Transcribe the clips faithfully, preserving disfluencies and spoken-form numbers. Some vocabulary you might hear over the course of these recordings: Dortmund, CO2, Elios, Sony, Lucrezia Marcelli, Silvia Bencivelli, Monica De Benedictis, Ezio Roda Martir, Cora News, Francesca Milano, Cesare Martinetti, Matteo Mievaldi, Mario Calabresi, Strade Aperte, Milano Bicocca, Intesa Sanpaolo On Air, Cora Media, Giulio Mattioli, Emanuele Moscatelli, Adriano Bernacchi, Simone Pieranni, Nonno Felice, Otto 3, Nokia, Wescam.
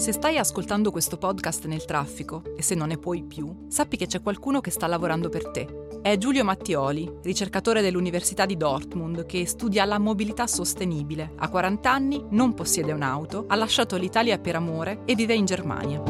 Se stai ascoltando questo podcast nel traffico, e se non ne puoi più, sappi che c'è qualcuno che sta lavorando per te. È Giulio Mattioli, ricercatore dell'Università di Dortmund, che studia la mobilità sostenibile. A quaranta anni non possiede un'auto, ha lasciato l'Italia per amore e vive in Germania.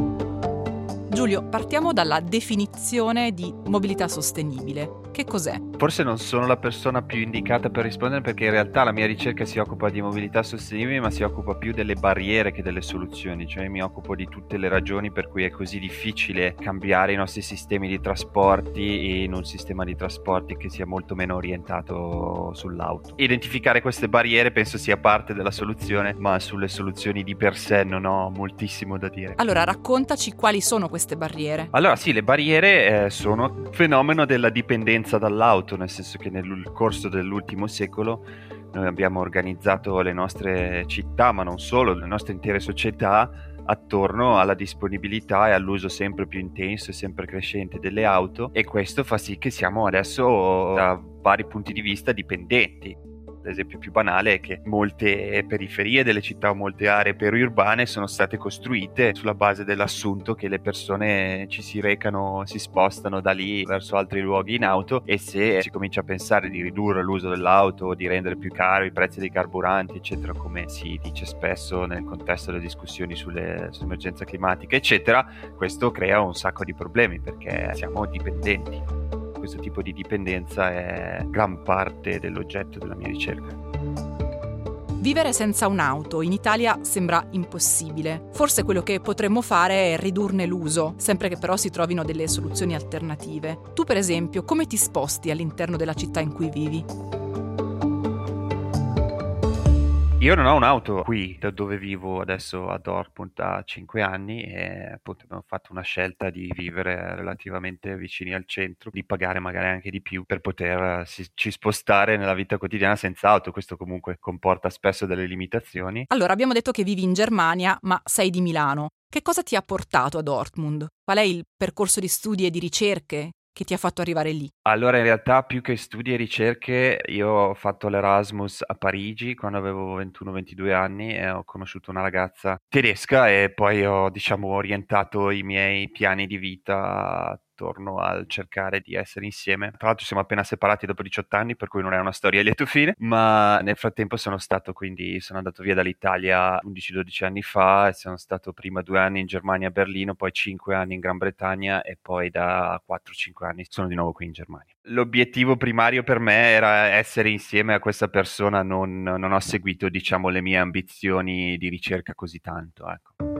Giulio, partiamo dalla definizione di mobilità sostenibile. Che cos'è? Forse non sono la persona più indicata per rispondere, perché in realtà la mia ricerca si occupa di mobilità sostenibile, ma si occupa più delle barriere che delle soluzioni. Cioè mi occupo di tutte le ragioni per cui è così difficile cambiare i nostri sistemi di trasporti in un sistema di trasporti che sia molto meno orientato sull'auto. Identificare queste barriere penso sia parte della soluzione, ma sulle soluzioni di per sé non ho moltissimo da dire. Allora raccontaci quali sono queste barriere. Allora sì, le barriere eh, sono un fenomeno della dipendenza dall'auto, nel senso che nel corso dell'ultimo secolo noi abbiamo organizzato le nostre città, ma non solo, le nostre intere società attorno alla disponibilità e all'uso sempre più intenso e sempre crescente delle auto, e questo fa sì che siamo adesso da vari punti di vista dipendenti. L'esempio più banale è che molte periferie delle città o molte aree periurbane sono state costruite sulla base dell'assunto che le persone ci si recano, si spostano da lì verso altri luoghi in auto, e se si comincia a pensare di ridurre l'uso dell'auto, di rendere più caro i prezzi dei carburanti, eccetera, come si dice spesso nel contesto delle discussioni sulle, sull'emergenza climatica, eccetera, questo crea un sacco di problemi perché siamo dipendenti. Questo tipo di dipendenza è gran parte dell'oggetto della mia ricerca. Vivere senza un'auto in Italia sembra impossibile. Forse quello che potremmo fare è ridurne l'uso, sempre che però si trovino delle soluzioni alternative. Tu, per esempio, come ti sposti all'interno della città in cui vivi? Io non ho un'auto qui, da dove vivo adesso a Dortmund da cinque anni, e appunto abbiamo fatto una scelta di vivere relativamente vicini al centro, di pagare magari anche di più per poterci spostare nella vita quotidiana senza auto. Questo comunque comporta spesso delle limitazioni. Allora, abbiamo detto che vivi in Germania, ma sei di Milano. Che cosa ti ha portato a Dortmund? Qual è il percorso di studi e di ricerche che ti ha fatto arrivare lì? Allora, in realtà, più che studi e ricerche, io ho fatto l'Erasmus a Parigi quando avevo ventuno ventidue anni e ho conosciuto una ragazza tedesca, e poi ho, diciamo, orientato i miei piani di vita attorno al cercare di essere insieme. Tra l'altro siamo appena separati dopo diciotto anni, per cui non è una storia a lieto fine, ma nel frattempo sono stato, quindi sono andato via dall'Italia undici dodici anni fa, e sono stato prima due anni in Germania a Berlino, poi cinque anni in Gran Bretagna, e poi da quattro cinque anni sono di nuovo qui in Germania. L'obiettivo primario per me era essere insieme a questa persona, non, non ho seguito, diciamo, le mie ambizioni di ricerca così tanto, ecco.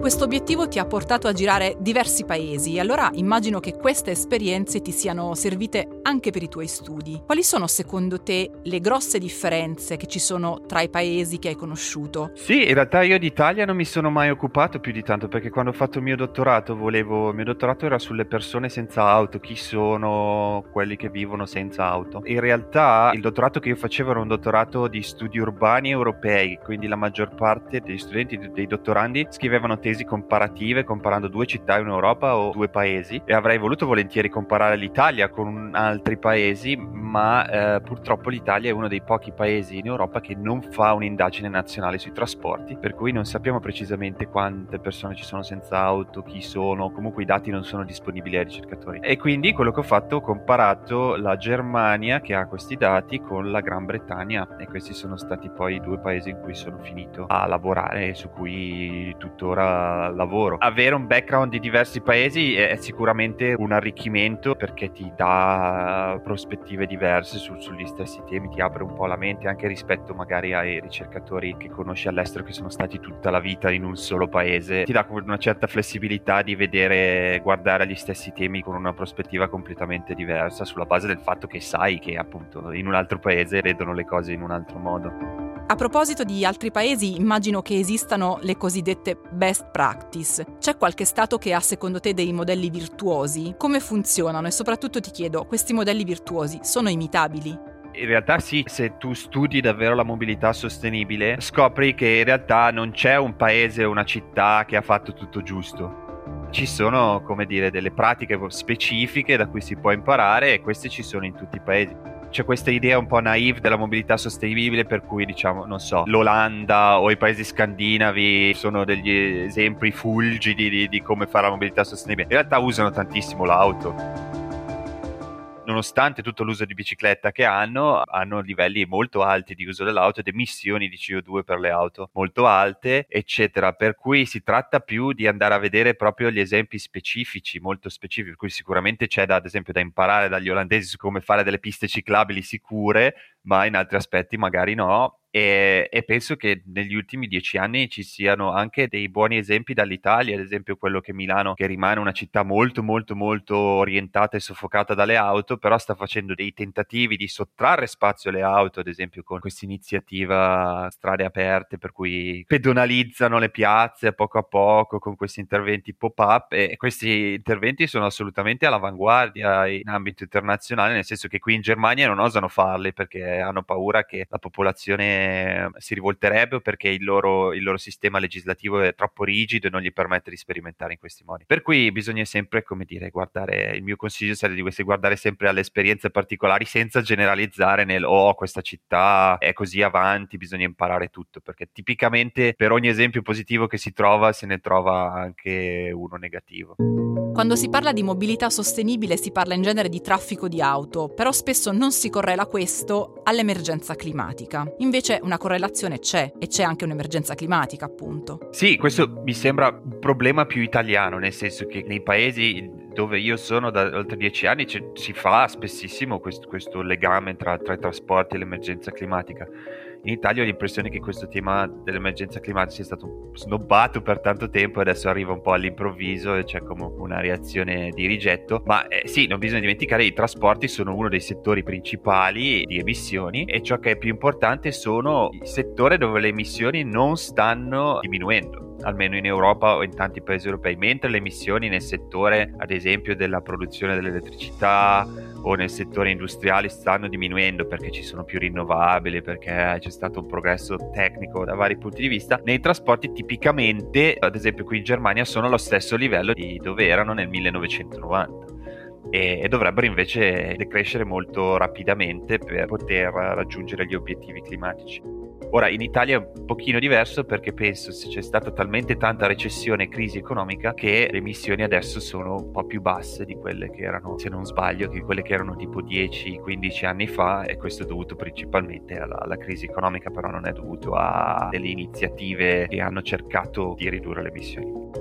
Questo obiettivo ti ha portato a girare diversi paesi, allora immagino che queste esperienze ti siano servite anche per i tuoi studi. Quali sono secondo te le grosse differenze che ci sono tra i paesi che hai conosciuto? Sì, in realtà io d'Italia non mi sono mai occupato più di tanto, perché quando ho fatto il mio dottorato volevo... Il mio dottorato era sulle persone senza auto, chi sono quelli che vivono senza auto. In realtà il dottorato che io facevo era un dottorato di studi urbani europei, quindi la maggior parte degli studenti, dei dottorandi, scrivevano tesi comparative comparando due città in Europa o due paesi, e avrei voluto volentieri comparare l'Italia con altri paesi, ma eh, purtroppo l'Italia è uno dei pochi paesi in Europa che non fa un'indagine nazionale sui trasporti, per cui non sappiamo precisamente quante persone ci sono senza auto, chi sono, comunque i dati non sono disponibili ai ricercatori. E quindi quello che ho fatto, ho comparato la Germania, che ha questi dati, con la Gran Bretagna, e questi sono stati poi i due paesi in cui sono finito a lavorare e su cui tuttora lavoro. Avere un background di diversi paesi è sicuramente un arricchimento, perché ti dà prospettive diverse su, sugli stessi temi, ti apre un po' la mente anche rispetto magari ai ricercatori che conosci all'estero, che sono stati tutta la vita in un solo paese. Ti dà una certa flessibilità di vedere, guardare agli stessi temi con una prospettiva completamente diversa, sulla base del fatto che sai che appunto in un altro paese vedono le cose in un altro modo. A proposito di altri paesi, immagino che esistano le cosiddette best practice. C'è qualche stato che ha secondo te dei modelli virtuosi? Come funzionano? E soprattutto ti chiedo, questi modelli virtuosi sono imitabili? In realtà sì, se tu studi davvero la mobilità sostenibile, scopri che in realtà non c'è un paese o una città che ha fatto tutto giusto. Ci sono, come dire, delle pratiche specifiche da cui si può imparare e queste ci sono in tutti i paesi. C'è questa idea un po' naïve della mobilità sostenibile per cui, diciamo, non so, l'Olanda o i paesi scandinavi sono degli esempi fulgidi di, di come fare la mobilità sostenibile. In realtà usano tantissimo l'auto. Nonostante tutto l'uso di bicicletta che hanno, hanno livelli molto alti di uso dell'auto ed emissioni di C O due per le auto molto alte, eccetera. Per cui si tratta più di andare a vedere proprio gli esempi specifici, molto specifici. Per cui sicuramente c'è, da, ad esempio, da imparare dagli olandesi su come fare delle piste ciclabili sicure, ma in altri aspetti magari no. E, e penso che negli ultimi dieci anni ci siano anche dei buoni esempi dall'Italia, ad esempio quello che Milano, che rimane una città molto molto molto orientata e soffocata dalle auto, però sta facendo dei tentativi di sottrarre spazio alle auto, ad esempio con questa iniziativa Strade Aperte, per cui pedonalizzano le piazze poco a poco con questi interventi pop-up, e questi interventi sono assolutamente all'avanguardia in ambito internazionale, nel senso che qui in Germania non osano farli perché hanno paura che la popolazione si rivolterebbe perché il loro, il loro sistema legislativo è troppo rigido e non gli permette di sperimentare in questi modi. Per cui bisogna sempre, come dire, guardare, il mio consiglio sarebbe di guardare sempre alle esperienze particolari senza generalizzare nel oh questa città è così avanti, bisogna imparare tutto, perché tipicamente per ogni esempio positivo che si trova se ne trova anche uno negativo. Quando si parla di mobilità sostenibile si parla in genere di traffico di auto, però spesso non si correla questo all'emergenza climatica. Invece una correlazione c'è, e c'è anche un'emergenza climatica, appunto. Sì, questo mi sembra un problema più italiano, nel senso che nei paesi dove io sono da oltre dieci anni c- si fa spessissimo questo, questo legame tra, tra i trasporti e l'emergenza climatica. In Italia ho l'impressione che questo tema dell'emergenza climatica sia stato snobbato per tanto tempo e adesso arriva un po' all'improvviso e c'è come una reazione di rigetto, ma eh, sì, non bisogna dimenticare che i trasporti sono uno dei settori principali di emissioni e ciò che è più importante sono i settori dove le emissioni non stanno diminuendo, almeno in Europa o in tanti paesi europei, mentre le emissioni nel settore, ad esempio, della produzione dell'elettricità o nel settore industriale stanno diminuendo perché ci sono più rinnovabili, perché c'è stato un progresso tecnico da vari punti di vista. Nei trasporti tipicamente, ad esempio qui in Germania, sono allo stesso livello di dove erano nel millenovecentonovanta e dovrebbero invece decrescere molto rapidamente per poter raggiungere gli obiettivi climatici. Ora in Italia è un pochino diverso perché penso se c'è stata talmente tanta recessione e crisi economica che le emissioni adesso sono un po' più basse di quelle che erano, se non sbaglio, di quelle che erano tipo dieci quindici anni fa, e questo è dovuto principalmente alla, alla crisi economica, però non è dovuto a delle iniziative che hanno cercato di ridurre le emissioni.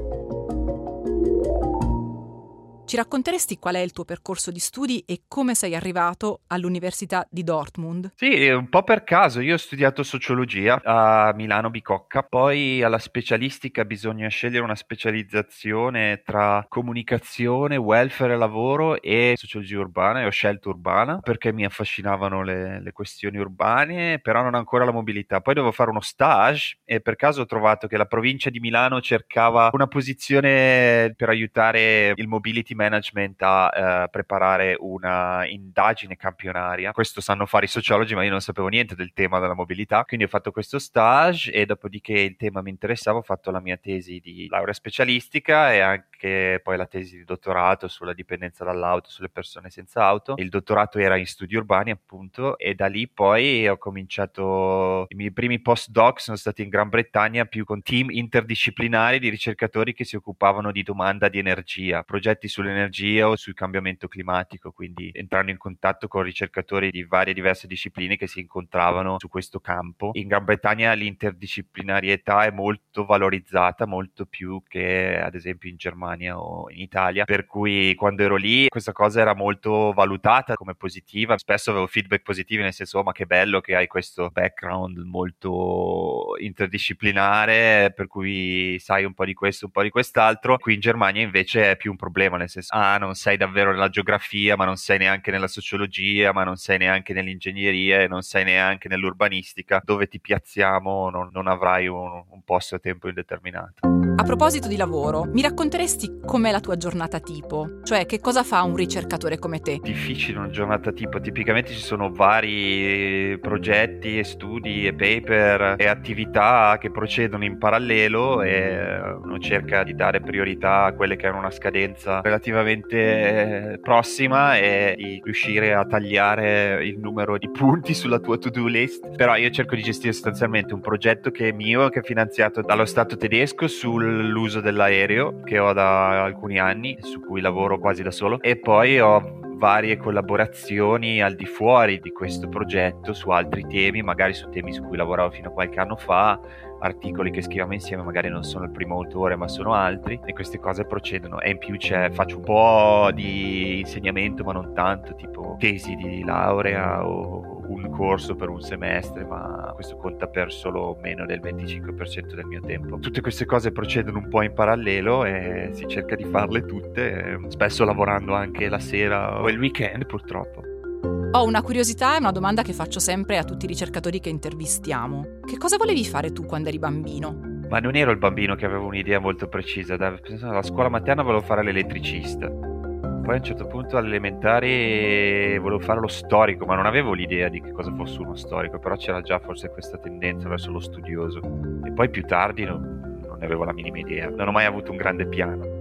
Ci racconteresti qual è il tuo percorso di studi e come sei arrivato all'Università di Dortmund? Sì, un po' per caso. Io ho studiato sociologia a Milano Bicocca, poi alla specialistica bisogna scegliere una specializzazione tra comunicazione, welfare e lavoro e sociologia urbana, e ho scelto urbana perché mi affascinavano le, le questioni urbane, però non ancora la mobilità. Poi dovevo fare uno stage e per caso ho trovato che la provincia di Milano cercava una posizione per aiutare il mobility management a eh, preparare una indagine campionaria. Questo sanno fare i sociologi, ma io non sapevo niente del tema della mobilità, quindi ho fatto questo stage e dopodiché il tema mi interessava, ho fatto la mia tesi di laurea specialistica e anche poi la tesi di dottorato sulla dipendenza dall'auto, sulle persone senza auto. Il dottorato era in studi urbani, appunto, e da lì poi ho cominciato. I miei primi postdoc sono stati in Gran Bretagna, più con team interdisciplinari di ricercatori che si occupavano di domanda di energia, progetti sulle Energia o sul cambiamento climatico, quindi entrando in contatto con ricercatori di varie diverse discipline che si incontravano su questo campo. In Gran Bretagna l'interdisciplinarietà è molto valorizzata, molto più che ad esempio in Germania o in Italia, per cui quando ero lì questa cosa era molto valutata come positiva, spesso avevo feedback positivi nel senso oh, ma che bello che hai questo background molto interdisciplinare per cui sai un po' di questo, un po' di quest'altro. Qui in Germania invece è più un problema, nel senso senso, ah, non sei davvero nella geografia, ma non sei neanche nella sociologia, ma non sei neanche nell'ingegneria e non sei neanche nell'urbanistica, dove ti piazziamo non, non avrai un, un posto a tempo indeterminato. A proposito di lavoro, mi racconteresti com'è la tua giornata tipo? Cioè, che cosa fa un ricercatore come te? Difficile una giornata tipo, tipicamente ci sono vari progetti e studi e paper e attività che procedono in parallelo e uno cerca di dare priorità a quelle che hanno una scadenza relativamente prossima e di riuscire a tagliare il numero di punti sulla tua to-do list. Però io cerco di gestire sostanzialmente un progetto che è mio, che è finanziato dallo Stato tedesco sull'uso dell'aereo, che ho da alcuni anni, su cui lavoro quasi da solo, e poi ho varie collaborazioni al di fuori di questo progetto su altri temi, magari su temi su cui lavoravo fino a qualche anno fa, articoli che scriviamo insieme, magari non sono il primo autore ma sono altri, e queste cose procedono. E in più c'è, faccio un po' di insegnamento ma non tanto, tipo tesi di laurea o un corso per un semestre, ma questo conta per solo meno del venticinque per cento del mio tempo. Tutte queste cose procedono un po' in parallelo e si cerca di farle tutte, spesso lavorando anche la sera o il weekend, purtroppo. Ho una curiosità e una domanda che faccio sempre a tutti i ricercatori che intervistiamo. Che cosa volevi fare tu quando eri bambino? Ma non ero il bambino che avevo un'idea molto precisa. Alla scuola materna volevo fare l'elettricista. Poi a un certo punto all'elementare volevo fare lo storico, ma non avevo l'idea di che cosa fosse uno storico, però c'era già forse questa tendenza verso lo studioso. E poi più tardi non, non ne avevo la minima idea, non ho mai avuto un grande piano.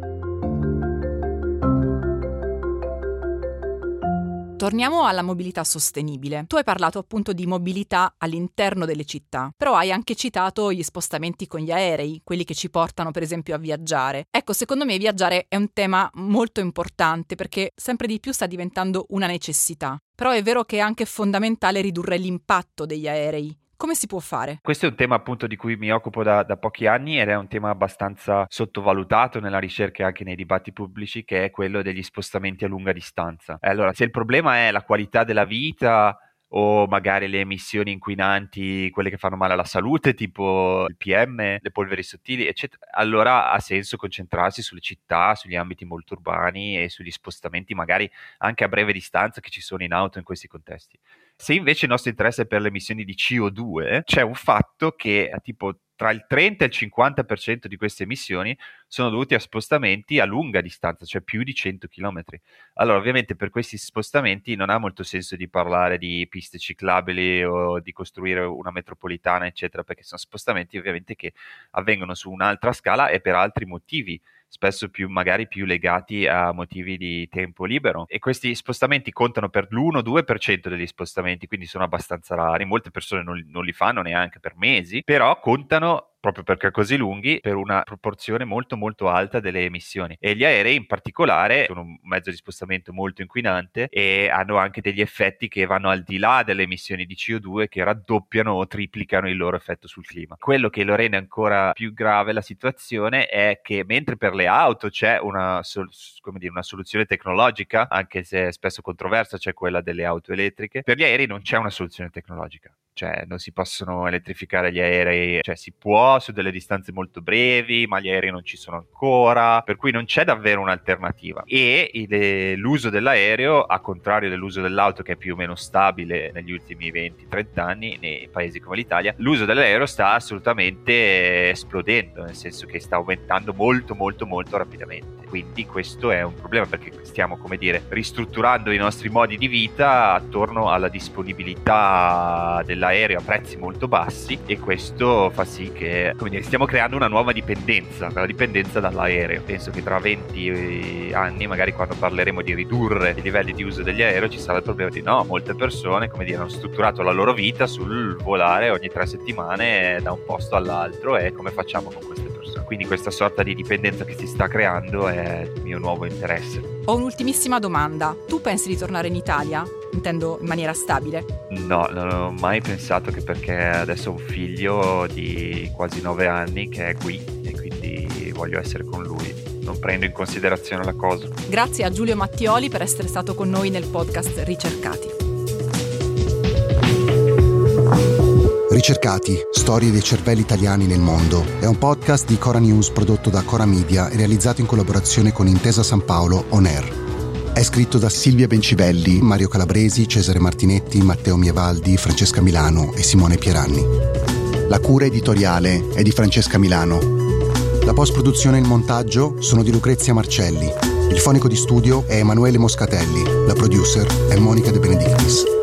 Torniamo alla mobilità sostenibile. Tu hai parlato appunto di mobilità all'interno delle città, però hai anche citato gli spostamenti con gli aerei, quelli che ci portano per esempio a viaggiare. Ecco, secondo me viaggiare è un tema molto importante perché sempre di più sta diventando una necessità. Però è vero che è anche fondamentale ridurre l'impatto degli aerei. Come si può fare? Questo è un tema appunto di cui mi occupo da, da pochi anni ed è un tema abbastanza sottovalutato nella ricerca e anche nei dibattiti pubblici, che è quello degli spostamenti a lunga distanza. Allora, se il problema è la qualità della vita o magari le emissioni inquinanti, quelle che fanno male alla salute, tipo il P M, le polveri sottili, eccetera, allora ha senso concentrarsi sulle città, sugli ambiti molto urbani e sugli spostamenti magari anche a breve distanza che ci sono in auto in questi contesti. Se invece il nostro interesse è per le emissioni di C O due, c'è un fatto che tipo tra il trenta e il cinquanta per cento di queste emissioni sono dovuti a spostamenti a lunga distanza, cioè più di cento chilometri. Allora, ovviamente per questi spostamenti non ha molto senso di parlare di piste ciclabili o di costruire una metropolitana, eccetera, perché sono spostamenti ovviamente che avvengono su un'altra scala e per altri motivi, spesso più magari più legati a motivi di tempo libero, e questi spostamenti contano per l'uno due per cento degli spostamenti, quindi sono abbastanza rari, molte persone non, non li fanno neanche per mesi, però contano proprio perché così lunghi per una proporzione molto molto alta delle emissioni. E gli aerei in particolare sono un mezzo di spostamento molto inquinante e hanno anche degli effetti che vanno al di là delle emissioni di C O due, che raddoppiano o triplicano il loro effetto sul clima. Quello che lo rende ancora più grave la situazione è che mentre per le auto c'è una, sol- come dire, una soluzione tecnologica, anche se spesso controversa, c'è cioè quella delle auto elettriche, per gli aerei non c'è una soluzione tecnologica. Cioè non si possono elettrificare gli aerei, cioè si può su delle distanze molto brevi, ma gli aerei non ci sono ancora, per cui non c'è davvero un'alternativa. E il, l'uso dell'aereo, a contrario dell'uso dell'auto che è più o meno stabile negli ultimi venti trenta anni nei paesi come l'Italia, l'uso dell'aereo sta assolutamente esplodendo, nel senso che sta aumentando molto molto molto rapidamente. Quindi questo è un problema perché stiamo, come dire, ristrutturando i nostri modi di vita attorno alla disponibilità dell'aereo aereo a prezzi molto bassi, e questo fa sì che, come dire, stiamo creando una nuova dipendenza, la dipendenza dall'aereo. Penso che tra venti anni, magari quando parleremo di ridurre i livelli di uso degli aerei, ci sarà il problema di no, molte persone, come dire, hanno strutturato la loro vita sul volare ogni tre settimane da un posto all'altro, e come facciamo con queste persone? Quindi questa sorta di dipendenza che si sta creando è il mio nuovo interesse. Ho un'ultimissima domanda. Tu pensi di tornare in Italia? Intendo in maniera stabile? No, non ho mai pensato, che perché adesso ho un figlio di quasi nove anni che è qui e quindi voglio essere con lui. Non prendo in considerazione la cosa. Grazie a Giulio Mattioli per essere stato con noi nel podcast Ricercati. Ricercati, storie dei cervelli italiani nel mondo è un podcast di Cora News prodotto da Cora Media e realizzato in collaborazione con Intesa Sanpaolo On Air. È scritto da Silvia Bencivelli, Mario Calabresi, Cesare Martinetti, Matteo Mievaldi, Francesca Milano e Simone Pieranni. La cura editoriale è di Francesca Milano. La post-produzione e il montaggio sono di Lucrezia Marcelli. Il fonico di studio è Emanuele Moscatelli. La producer è Monica De Benedictis.